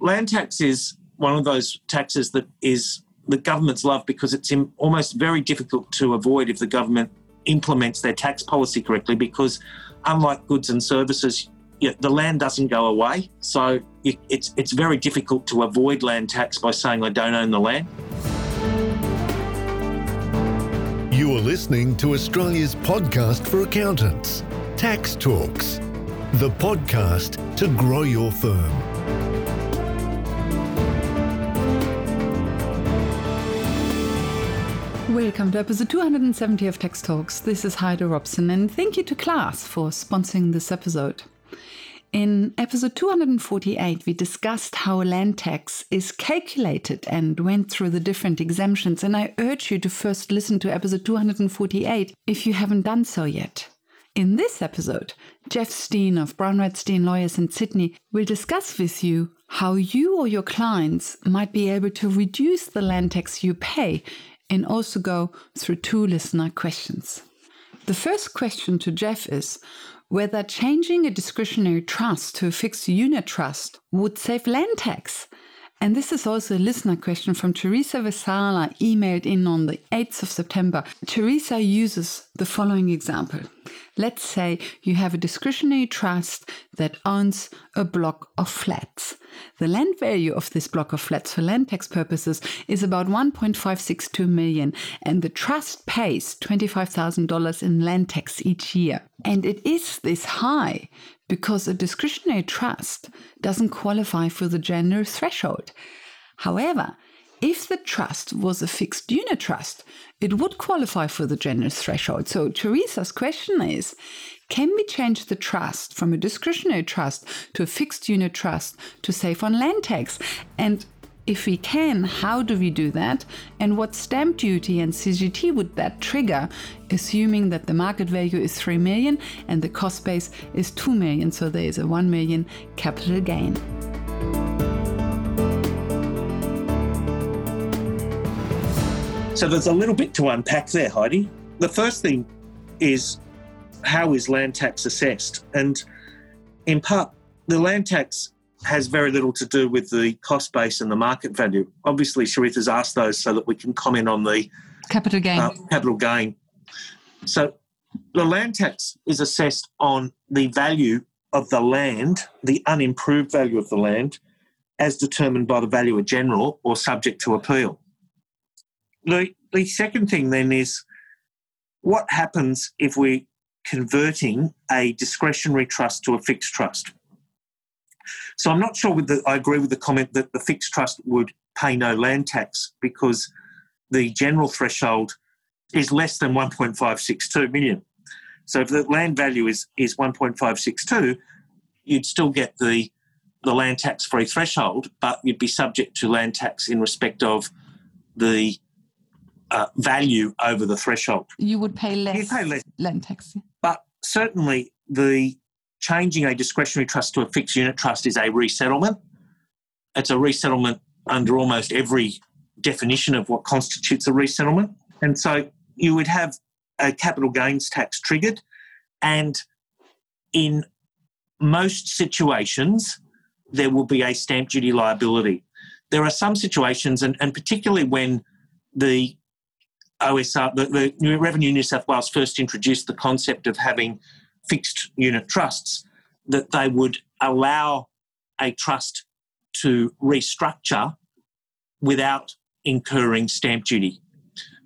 Land tax is one of those taxes that is the government's love because it's almost very difficult to avoid if the government implements their tax policy correctly, because unlike goods and services, the land doesn't go away. So it's very difficult to avoid land tax by saying, I don't own the land. You are listening to Australia's podcast for accountants, Tax Talks, the podcast to grow your firm. Welcome to episode 270 of Tax Talks. This is Heide Robson, and thank you to Class for sponsoring this episode. In episode 248, we discussed how land tax is calculated and went through the different exemptions, and I urge you to first listen to episode 248 if you haven't done so yet. In this episode, Geoff Stein of Brown Wright Stein Lawyers in Sydney will discuss with you how you or your clients might be able to reduce the land tax you pay, and also go through two listener questions. The first question to Geoff is whether changing a discretionary trust to a fixed unit trust would save land tax. And this is also a listener question from Teresa Vesala, emailed in on the 8th of September. Teresa uses the following example. Let's say you have a discretionary trust that owns a block of flats. The land value of this block of flats for land tax purposes is about $1.562 million, and the trust pays $25,000 in land tax each year. And it is this high because a discretionary trust doesn't qualify for the general threshold. However, if the trust was a fixed unit trust, it would qualify for the general threshold. So Teresa's question is, can we change the trust from a discretionary trust to a fixed unit trust to save on land tax? And if we can, how do we do that? And what stamp duty and CGT would that trigger, assuming that the market value is $3 million and the cost base is $2 million, so there is a $1 million capital gain. So there's a little bit to unpack there, Heidi. The first thing is, how is land tax assessed? And in part, the land tax has very little to do with the cost base and the market value. Obviously, Sharif has asked those so that we can comment on the capital gain. So the land tax is assessed on the value of the land, the unimproved value of the land, as determined by the valuer general or subject to appeal. The second thing then is, what happens if we're converting a discretionary trust to a fixed trust? So I'm not sure I agree with the comment that the fixed trust would pay no land tax, because the general threshold is less than 1.562 million. So if the land value is 1.562, you'd still get the land tax-free threshold, but you'd be subject to land tax in respect of the value over the threshold. You would pay less, land tax. But certainly the changing a discretionary trust to a fixed unit trust is a resettlement. It's a resettlement under almost every definition of what constitutes a resettlement. And so you would have a capital gains tax triggered, and in most situations there will be a stamp duty liability. There are some situations, and particularly when the OSR, the Revenue New South Wales first introduced the concept of having fixed unit trusts, that they would allow a trust to restructure without incurring stamp duty.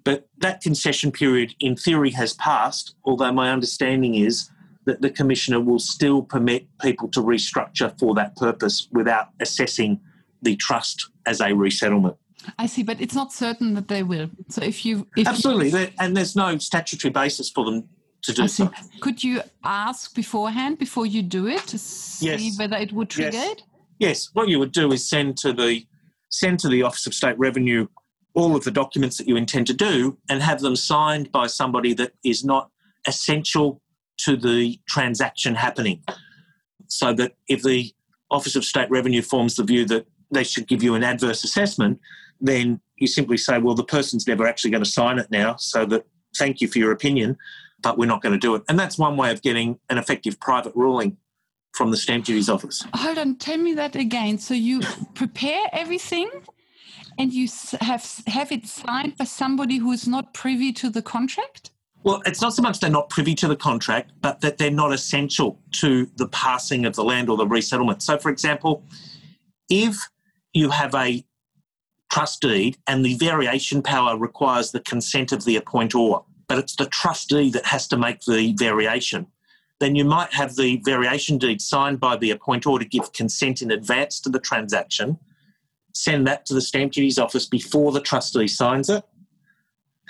But that concession period in theory has passed, although my understanding is that the Commissioner will still permit people to restructure for that purpose without assessing the trust as a resettlement. I see, but it's not certain that they will. So and there's no statutory basis for them to do so. Could you ask beforehand, before you do it, to see whether it would trigger it? Yes. What you would do is send to the Office of State Revenue all of the documents that you intend to do, and have them signed by somebody that is not essential to the transaction happening, so that if the Office of State Revenue forms the view that they should give you an adverse assessment, then you simply say, well, the person's never actually going to sign it now, so that thank you for your opinion, but we're not going to do it. And that's one way of getting an effective private ruling from the stamp duty's office. Hold on, tell me that again. So you prepare everything and you have it signed by somebody who's not privy to the contract? Well, it's not so much they're not privy to the contract, but that they're not essential to the passing of the land or the resettlement. So, for example, if you have a trust deed and the variation power requires the consent of the appointor, but it's the trustee that has to make the variation, then you might have the variation deed signed by the appointor to give consent in advance to the transaction, send that to the stamp duty's office before the trustee signs it,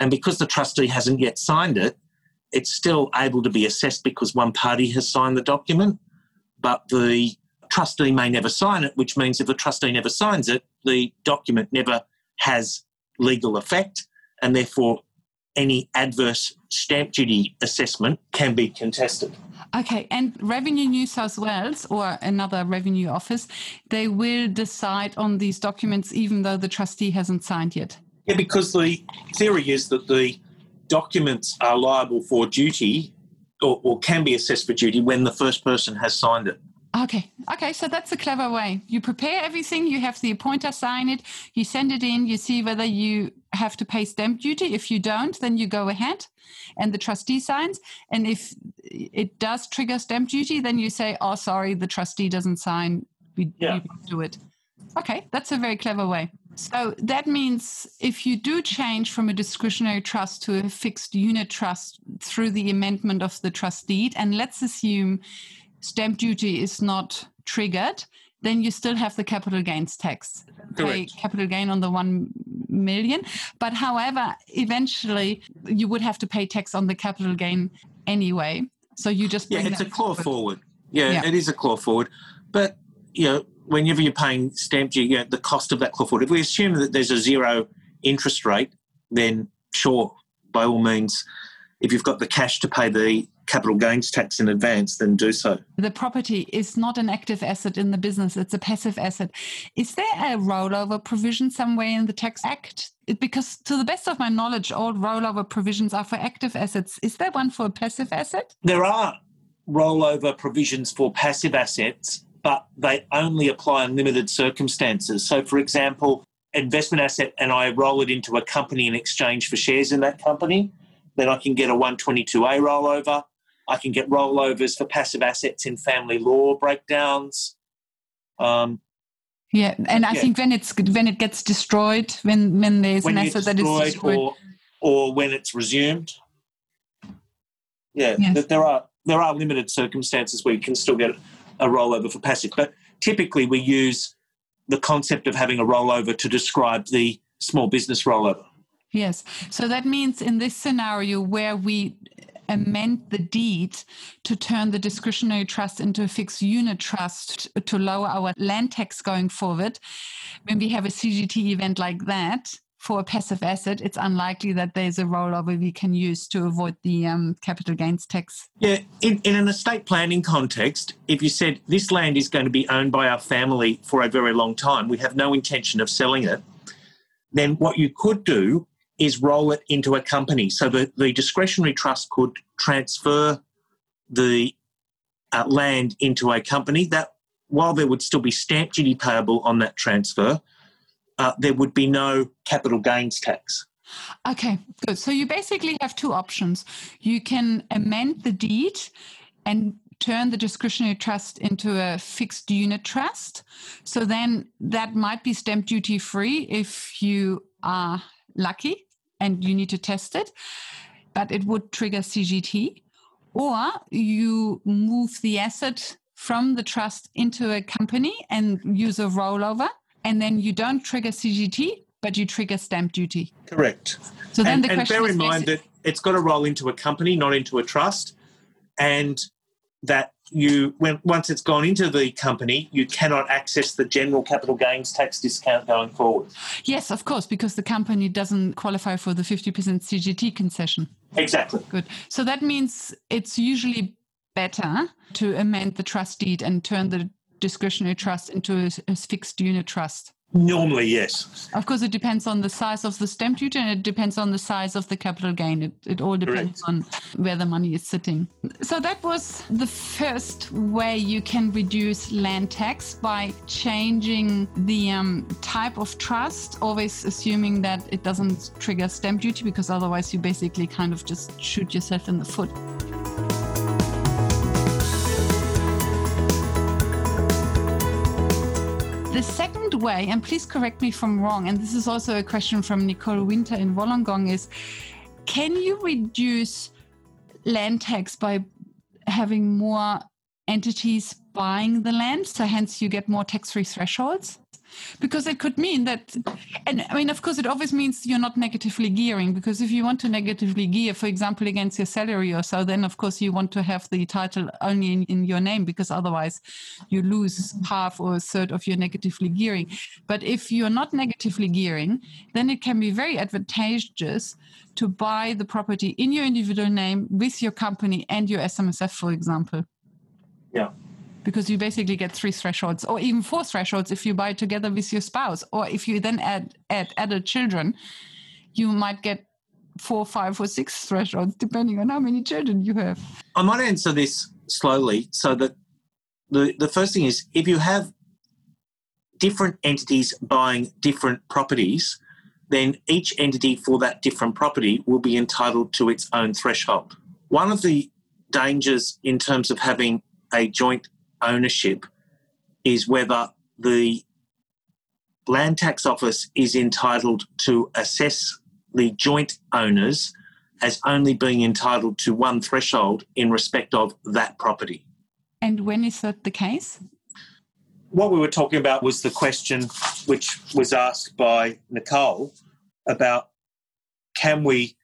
and because the trustee hasn't yet signed it, it's still able to be assessed because one party has signed the document, but the trustee may never sign it, which means if the trustee never signs it, the document never has legal effect, and therefore any adverse stamp duty assessment can be contested. Okay, and Revenue New South Wales or another revenue office, they will decide on these documents even though the trustee hasn't signed yet? Yeah, because the theory is that the documents are liable for duty or can be assessed for duty when the first person has signed it. Okay, so that's a clever way. You prepare everything, you have the appointer sign it, you send it in, you see whether you have to pay stamp duty. If you don't, then you go ahead and the trustee signs. And if it does trigger stamp duty, then you say, oh, sorry, the trustee doesn't sign, we won't do it. Okay, that's a very clever way. So that means if you do change from a discretionary trust to a fixed unit trust through the amendment of the trust deed, and let's assume stamp duty is not triggered, then you still have the capital gains tax. Correct. Capital gain on the 1 million. But however, eventually you would have to pay tax on the capital gain anyway. So you just bring it's a claw forward. Yeah, it is a claw forward. But whenever you're paying stamp duty, the cost of that claw forward. If we assume that there's a zero interest rate, then sure, by all means, if you've got the cash to pay the capital gains tax in advance, then do so. The property is not an active asset in the business, it's a passive asset. Is there a rollover provision somewhere in the Tax Act? Because to the best of my knowledge, all rollover provisions are for active assets. Is there one for a passive asset? There are rollover provisions for passive assets, but they only apply in limited circumstances. So, for example, investment asset and I roll it into a company in exchange for shares in that company, then I can get a 122A rollover. I can get rollovers for passive assets in family law breakdowns. I think when it gets destroyed, when there's an asset that is destroyed, or when it's resumed. Yeah, yes. There are limited circumstances where you can still get a rollover for passive, but typically we use the concept of having a rollover to describe the small business rollover. Yes, so that means in this scenario where we amend the deed to turn the discretionary trust into a fixed unit trust to lower our land tax going forward, when we have a CGT event like that for a passive asset, it's unlikely that there's a rollover we can use to avoid the capital gains tax. Yeah, in an estate planning context, if you said this land is going to be owned by our family for a very long time, we have no intention of selling it, then what you could do is roll it into a company. So the discretionary trust could transfer the land into a company. That while there would still be stamp duty payable on that transfer, there would be no capital gains tax. Okay, good. So you basically have two options. You can amend the deed and turn the discretionary trust into a fixed unit trust. So then that might be stamp duty free if you are lucky and you need to test it, but it would trigger CGT. Or you move the asset from the trust into a company and use a rollover, and then you don't trigger CGT, but you trigger stamp duty. Correct. So then the question is... And bear in mind that it's got to roll into a company, not into a trust, and that once it's gone into the company, you cannot access the general capital gains tax discount going forward. Yes, of course, because the company doesn't qualify for the 50% CGT concession. Exactly. Good. So that means it's usually better to amend the trust deed and turn the discretionary trust into a fixed unit trust. Normally, yes. Of course, it depends on the size of the stamp duty and it depends on the size of the capital gain. It all depends on where the money is sitting. So that was the first way you can reduce land tax, by changing the type of trust, always assuming that it doesn't trigger stamp duty, because otherwise you basically kind of just shoot yourself in the foot. The second way, and please correct me if I'm wrong, and this is also a question from Nicole Winter in Wollongong, is can you reduce land tax by having more entities buying the land, so hence you get more tax-free thresholds? Because it could mean that, and I mean, of course, it always means you're not negatively gearing, because if you want to negatively gear, for example, against your salary or so, then of course you want to have the title only in your name, because otherwise you lose half or a third of your negatively gearing. But if you're not negatively gearing, then it can be very advantageous to buy the property in your individual name with your company and your SMSF, for example. Yeah. Because you basically get 3 thresholds, or even 4 thresholds if you buy together with your spouse. Or if you then add adult children, you might get 4, 5, or 6 thresholds, depending on how many children you have. I might answer this slowly. So that the first thing is, if you have different entities buying different properties, then each entity for that different property will be entitled to its own threshold. One of the dangers in terms of having a joint ownership is whether the land tax office is entitled to assess the joint owners as only being entitled to one threshold in respect of that property. And when is that the case? What we were talking about was the question which was asked by Nicole about, can we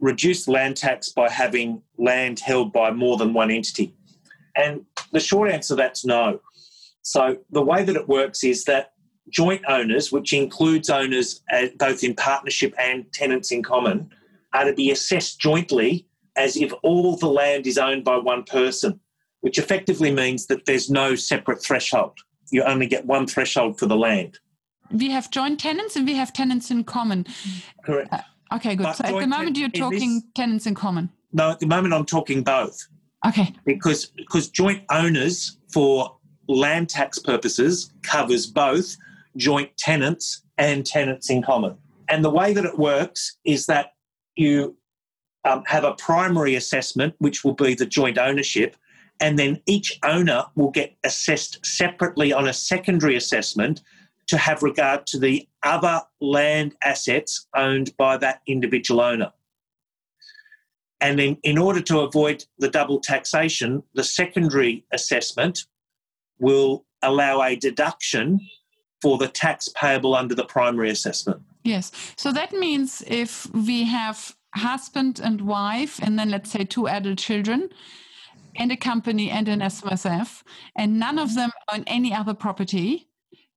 reduce land tax by having land held by more than one entity? And the short answer to that's no. So the way that it works is that joint owners, which includes owners both in partnership and tenants in common, are to be assessed jointly as if all the land is owned by one person, which effectively means that there's no separate threshold. You only get one threshold for the land. We have joint tenants and we have tenants in common. Correct. Okay, good. But so at the moment you're talking tenants in common. No, at the moment I'm talking both. Okay. Because joint owners for land tax purposes covers both joint tenants and tenants in common. And the way that it works is that you have a primary assessment, which will be the joint ownership, and then each owner will get assessed separately on a secondary assessment to have regard to the other land assets owned by that individual owner. And in order to avoid the double taxation, the secondary assessment will allow a deduction for the tax payable under the primary assessment. Yes. So that means if we have husband and wife, and then let's say 2 adult children and a company and an SMSF, and none of them own any other property,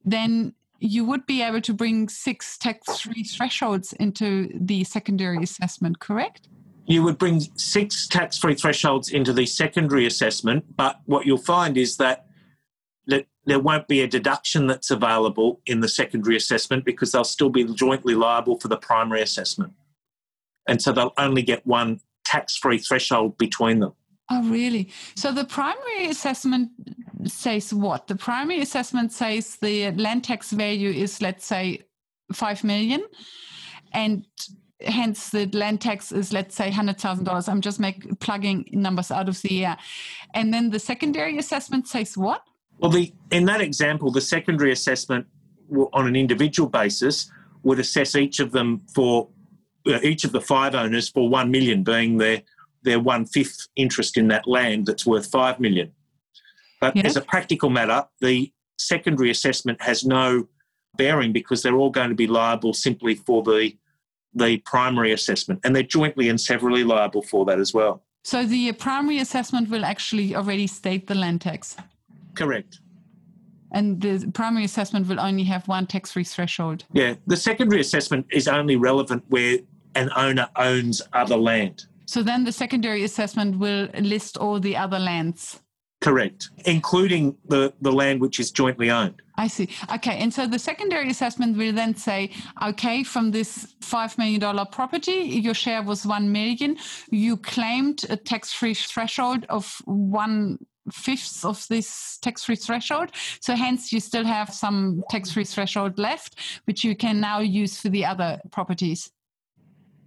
then you would be able to bring 6 tax-free thresholds into the secondary assessment, correct? You would bring 6 tax-free thresholds into the secondary assessment, but what you'll find is that there won't be a deduction that's available in the secondary assessment, because they'll still be jointly liable for the primary assessment. And so they'll only get one tax-free threshold between them. Oh, really? So the primary assessment says what? The primary assessment says the land tax value is, let's say, 5 million, and hence the land tax is, let's say, $100,000. I'm just plugging numbers out of the air. And then the secondary assessment says what? Well, in that example, the secondary assessment on an individual basis would assess each of them for each of the 5 owners for 1 million, being their 1/5 interest in that land that's worth 5 million. But as a practical matter, the secondary assessment has no bearing, because they're all going to be liable simply for the primary assessment, and they're jointly and severally liable for that as well. So the primary assessment will actually already state the land tax? Correct. And the primary assessment will only have one tax-free threshold? Yeah. The secondary assessment is only relevant where an owner owns other land. So then the secondary assessment will list all the other lands? Correct, including the land which is jointly owned. I see. Okay. And so the secondary assessment will then say, okay, from this $5 million property, your share was $1 million. You claimed a tax-free threshold of 1/5 of this tax-free threshold. So hence you still have some tax-free threshold left, which you can now use for the other properties.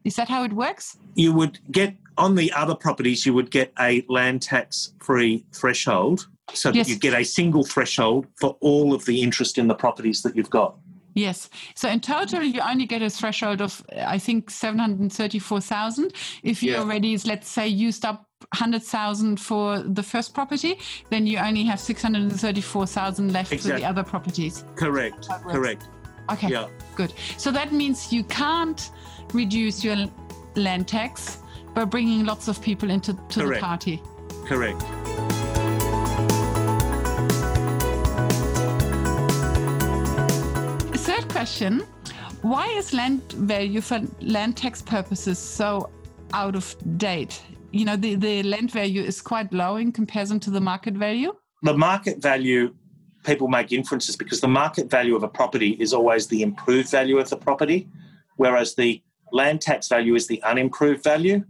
Is that how it works? You would get, on the other properties, you would get a land tax-free threshold. So yes, that you get a single threshold for all of the interest in the properties that you've got. Yes. So in total, you only get a threshold of, I think, 734,000. If you already, let's say, used up 100,000 for the first property, then you only have 634,000 left for the other properties. Correct. Okay, good. So that means you can't reduce your land tax by bringing lots of people into the party. Correct. Third question, why is land value for land tax purposes so out of date? You know, the land value is quite low in comparison to the market value. The market value, people make inferences because the market value of a property is always the improved value of the property, whereas the land tax value is the unimproved value.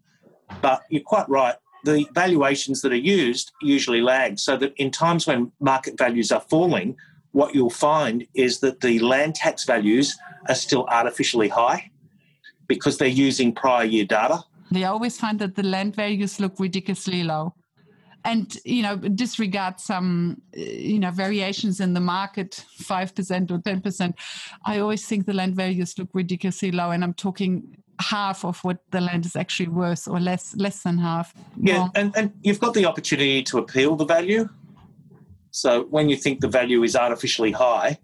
But you're quite right. The valuations that are used usually lag, so that in times when market values are falling, what you'll find is that the land tax values are still artificially high because they're using prior year data. They always find that the land values look ridiculously low and, you know, disregard some, you know, variations in the market, 5% or 10%. I always think the land values look ridiculously low, and I'm talking half of what the land is actually worth, or less than half. Yeah, well, and you've got the opportunity to appeal the value. So when you think the value is artificially high,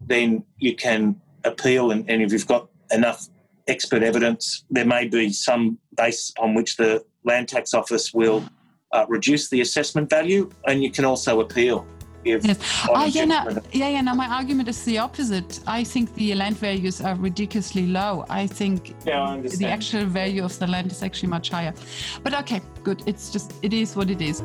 then you can appeal, and if you've got enough expert evidence, there may be some basis on which the Land Tax Office will reduce the assessment value, and you can also appeal. No, my argument is the opposite. I think the land values are ridiculously low. I think the actual value of the land is actually much higher. But okay, good. It's just, it is what it is.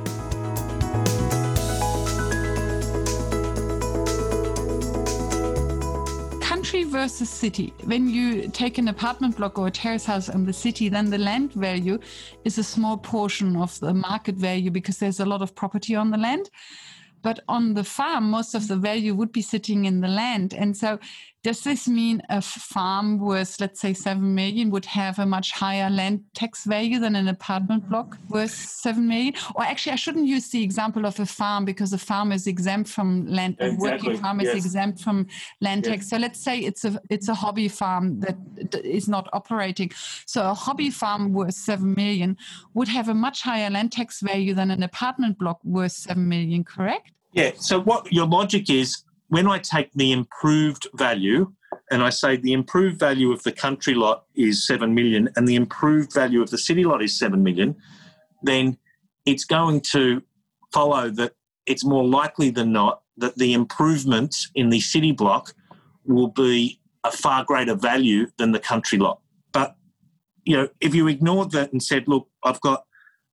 Versus city. When you take an apartment block or a terrace house in the city, then the land value is a small portion of the market value because there's a lot of property on the land. But on the farm, most of the value would be sitting in the land. And so does this mean a farm worth, let's say, 7 million would have a much higher land tax value than an apartment block worth 7 million? Or actually, I shouldn't use the example of a farm because a farm is exempt from land, working farm is exempt from land tax. So let's say it's a hobby farm that is not operating. So a hobby farm worth 7 million would have a much higher land tax value than an apartment block worth 7 million, correct? Yeah, so what your logic is, when I take the improved value and I say the improved value of the country lot is 7 million and the improved value of the city lot is 7 million, then it's going to follow that it's more likely than not that the improvements in the city block will be a far greater value than the country lot. But, you know, if you ignored that and said, look, I've got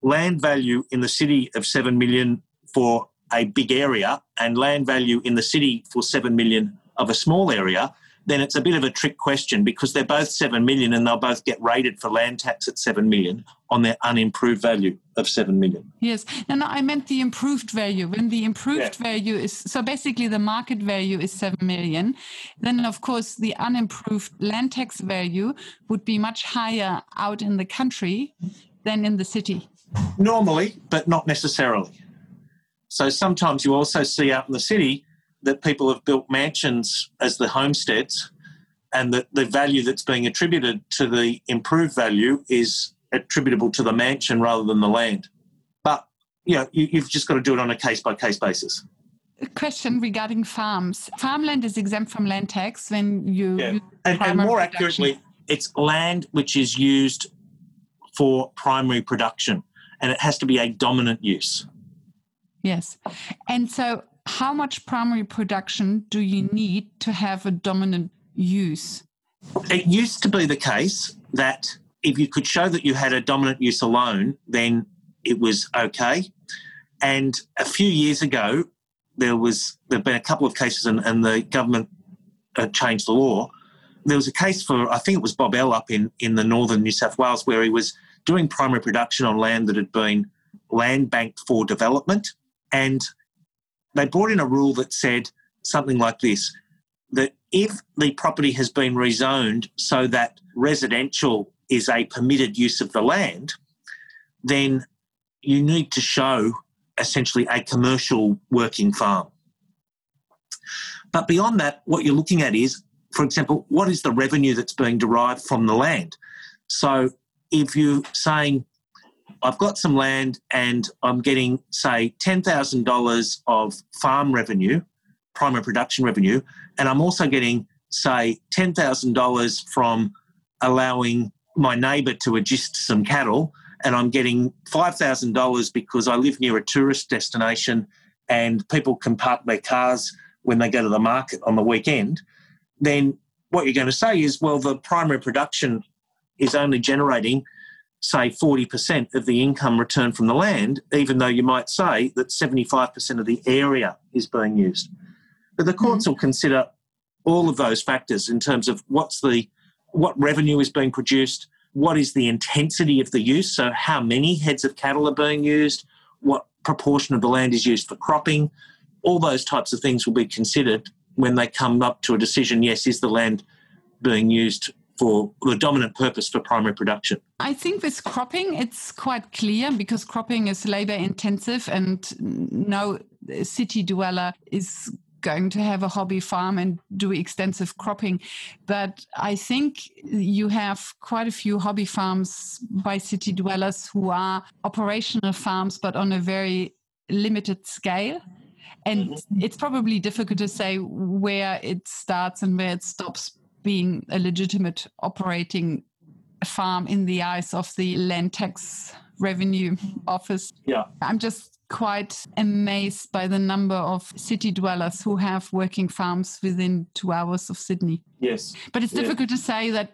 land value in the city of 7 million for a big area and land value in the city for 7 million of a small area, then it's a bit of a trick question because they're both 7 million and they'll both get rated for land tax at 7 million on their unimproved value of 7 million. Yes. No, I meant the improved value. When the improved value is, so basically the market value is 7 million, then of course the unimproved land tax value would be much higher out in the country than in the city. Normally, but not necessarily. So sometimes you also see out in the city that people have built mansions as the homesteads and that the value that's being attributed to the improved value is attributable to the mansion rather than the land. But, you know, you've just got to do it on a case-by-case basis. A question regarding farms. Farmland is exempt from land tax when you... Yeah. And more accurately, it's land which is used for primary production and it has to be a dominant use. Yes. And so how much primary production do you need to have a dominant use? It used to be the case that if you could show that you had a dominant use alone, then it was okay. And a few years ago, there've been a couple of cases, and the government changed the law. There was a case for, I think it was Bob L up in the northern New South Wales, where he was doing primary production on land that had been land banked for development, and they brought in a rule that said something like this, that if the property has been rezoned so that residential is a permitted use of the land, then you need to show essentially a commercial working farm. But beyond that, what you're looking at is, for example, what is the revenue that's being derived from the land? So if you're saying, I've got some land and I'm getting, say, $10,000 of farm revenue, primary production revenue, and I'm also getting, say, $10,000 from allowing my neighbour to adjust some cattle, and I'm getting $5,000 because I live near a tourist destination and people can park their cars when they go to the market on the weekend, then what you're going to say is, well, the primary production is only generating, say, 40% of the income returned from the land, even though you might say that 75% of the area is being used. But the courts will consider all of those factors in terms of what revenue is being produced, what is the intensity of the use, so how many heads of cattle are being used, what proportion of the land is used for cropping. All those types of things will be considered when they come up to a decision, yes, is the land being used for the dominant purpose for primary production? I think with cropping, it's quite clear, because cropping is labour intensive, and no city dweller is going to have a hobby farm and do extensive cropping. But I think you have quite a few hobby farms by city dwellers who are operational farms, but on a very limited scale. And it's probably difficult to say where it starts and where it stops being a legitimate operating farm in the eyes of the Land Tax Revenue Office. Yeah, I'm just quite amazed by the number of city dwellers who have working farms within 2 hours of Sydney. Yes. But it's difficult to say that,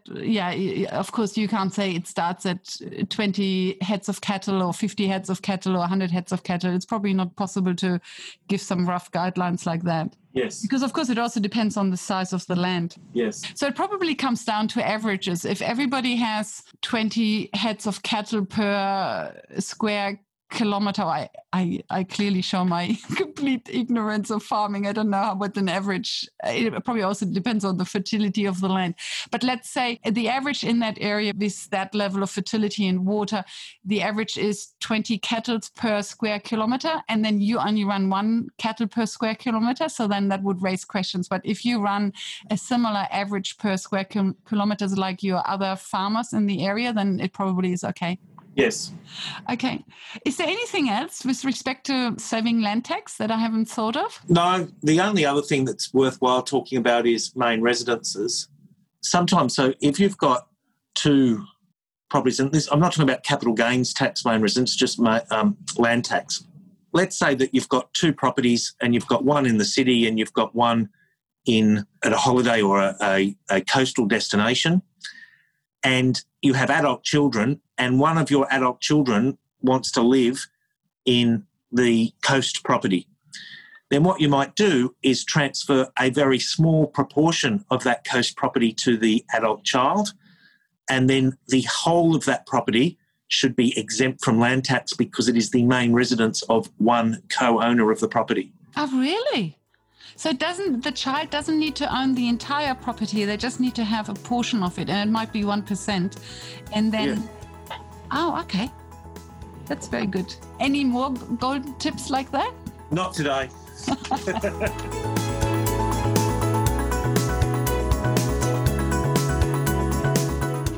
of course, you can't say it starts at 20 heads of cattle or 50 heads of cattle or 100 heads of cattle. It's probably not possible to give some rough guidelines like that. Yes. Because, of course, it also depends on the size of the land. Yes. So it probably comes down to averages. If everybody has 20 heads of cattle per square kilometre, I clearly show my complete ignorance of farming. I don't know what an average, it probably also depends on the fertility of the land. But let's say the average in that area with that level of fertility and water, the average is 20 cattle per square kilometre, and then you only run one cattle per square kilometre, so then that would raise questions. But if you run a similar average per square kilometres like your other farmers in the area, then it probably is okay. Yes. Okay. Is there anything else with respect to saving land tax that I haven't thought of? No. The only other thing that's worthwhile talking about is main residences. Sometimes, so if you've got two properties, and this, I'm not talking about capital gains tax, main residence, just land tax. Let's say that you've got two properties and you've got one in the city and you've got one in at a holiday or a coastal destination, and you have adult children, and one of your adult children wants to live in the coast property, then what you might do is transfer a very small proportion of that coast property to the adult child, and then the whole of that property should be exempt from land tax because it is the main residence of one co-owner of the property. Oh, really? So the child doesn't need to own the entire property, they just need to have a portion of it, and it might be 1%. And then, Oh, okay. That's very good. Any more gold tips like that? Not today.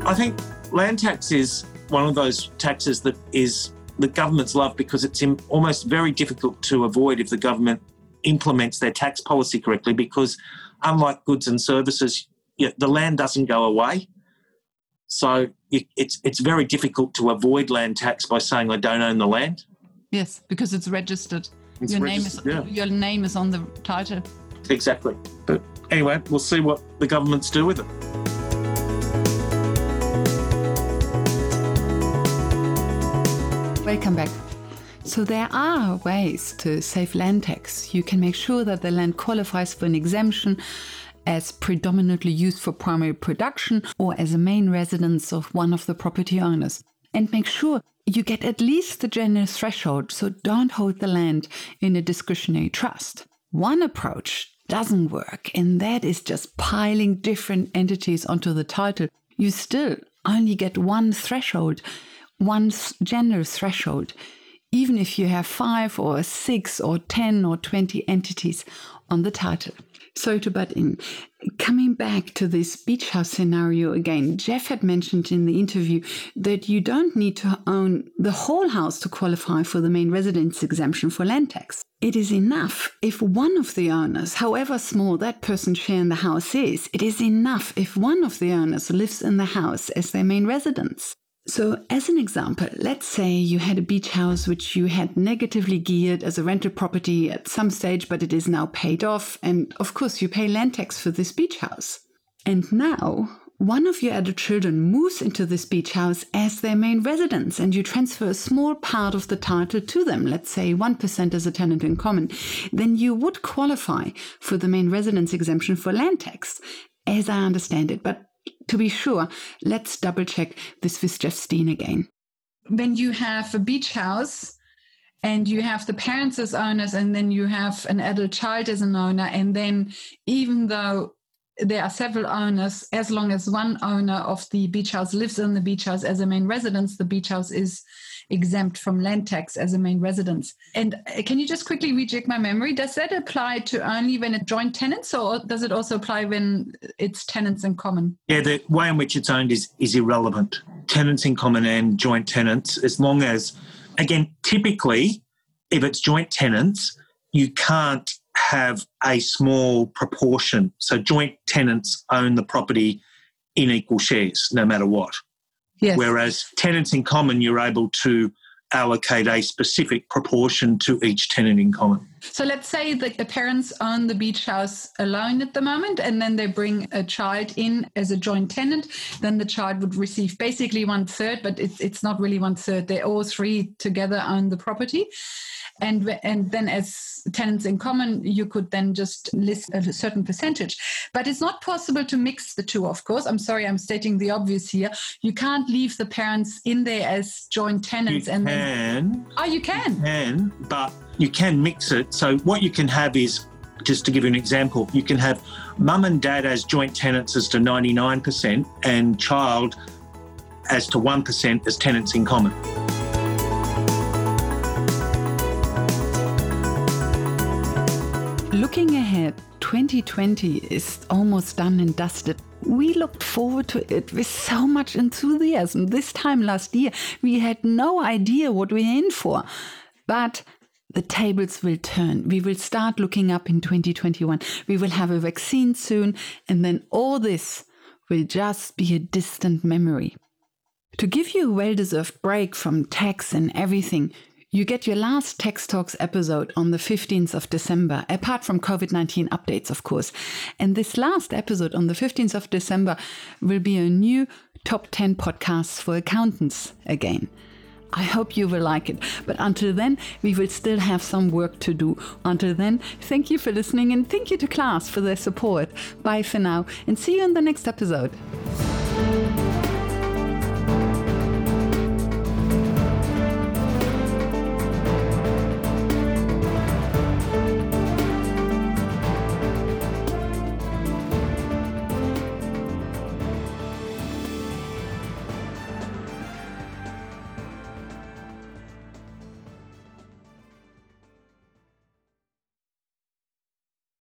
I think land tax is one of those taxes that is the government's love, because it's almost very difficult to avoid if the government implements their tax policy correctly, because unlike goods and services, the land doesn't go away. So it's very difficult to avoid land tax by saying I don't own the land. Yes, because it's registered. Your name is on the title. Exactly. But anyway, we'll see what the governments do with it. Welcome back. So there are ways to save land tax. You can make sure that the land qualifies for an exemption as predominantly used for primary production or as a main residence of one of the property owners. And make sure you get at least the generous threshold, so don't hold the land in a discretionary trust. One approach doesn't work, and that is just piling different entities onto the title. You still only get one threshold, one generous threshold, even if you have 5 or 6 or 10 or 20 entities on the title. Sorry to butt in. Coming back to this beach house scenario again, Geoff had mentioned in the interview that you don't need to own the whole house to qualify for the main residence exemption for land tax. It is enough if one of the owners, however small that person's share in the house is, it is enough if one of the owners lives in the house as their main residence. So as an example, let's say you had a beach house which you had negatively geared as a rental property at some stage, but it is now paid off. And of course, you pay land tax for this beach house. And now one of your adult children moves into this beach house as their main residence, and you transfer a small part of the title to them, let's say 1% as a tenant in common, then you would qualify for the main residence exemption for land tax, as I understand it. But to be sure, let's double check this with Geoff Stein again. When you have a beach house and you have the parents as owners and then you have an adult child as an owner, and then even though there are several owners, as long as one owner of the beach house lives in the beach house as a main residence, the beach house is exempt from land tax as a main residence. And can you just quickly rejig my memory? Does that apply to only when it's joint tenants, or does it also apply when it's tenants in common? Yeah, the way in which it's owned is irrelevant. Tenants in common and joint tenants, as long as, again, typically, if it's joint tenants, you can't have a small proportion. So joint tenants own the property in equal shares, no matter what. Yes. Whereas tenants in common, you're able to allocate a specific proportion to each tenant in common. So let's say that the parents own the beach house alone at the moment, and then they bring a child in as a joint tenant. Then the child would receive basically 1/3, but it's not really 1/3. They all three together own the property. And then as tenants in common, you could then just list a certain percentage. But it's not possible to mix the two, of course. I'm sorry, I'm stating the obvious here. You can't leave the parents in there as joint tenants. You can, but you can mix it. So what you can have is, just to give you an example, you can have mum and dad as joint tenants as to 99% and child as to 1% as tenants in common. Looking ahead, 2020 is almost done and dusted. We looked forward to it with so much enthusiasm. This time last year, we had no idea what we were in for. But the tables will turn. We will start looking up in 2021. We will have a vaccine soon, and then all this will just be a distant memory. To give you a well-deserved break from tax and everything, you get your last Tax Talks episode on the 15th of December, apart from COVID-19 updates, of course. And this last episode on the 15th of December will be a new top 10 podcasts for accountants again. I hope you will like it. But until then, we will still have some work to do. Until then, thank you for listening, and thank you to Class for their support. Bye for now, and see you in the next episode.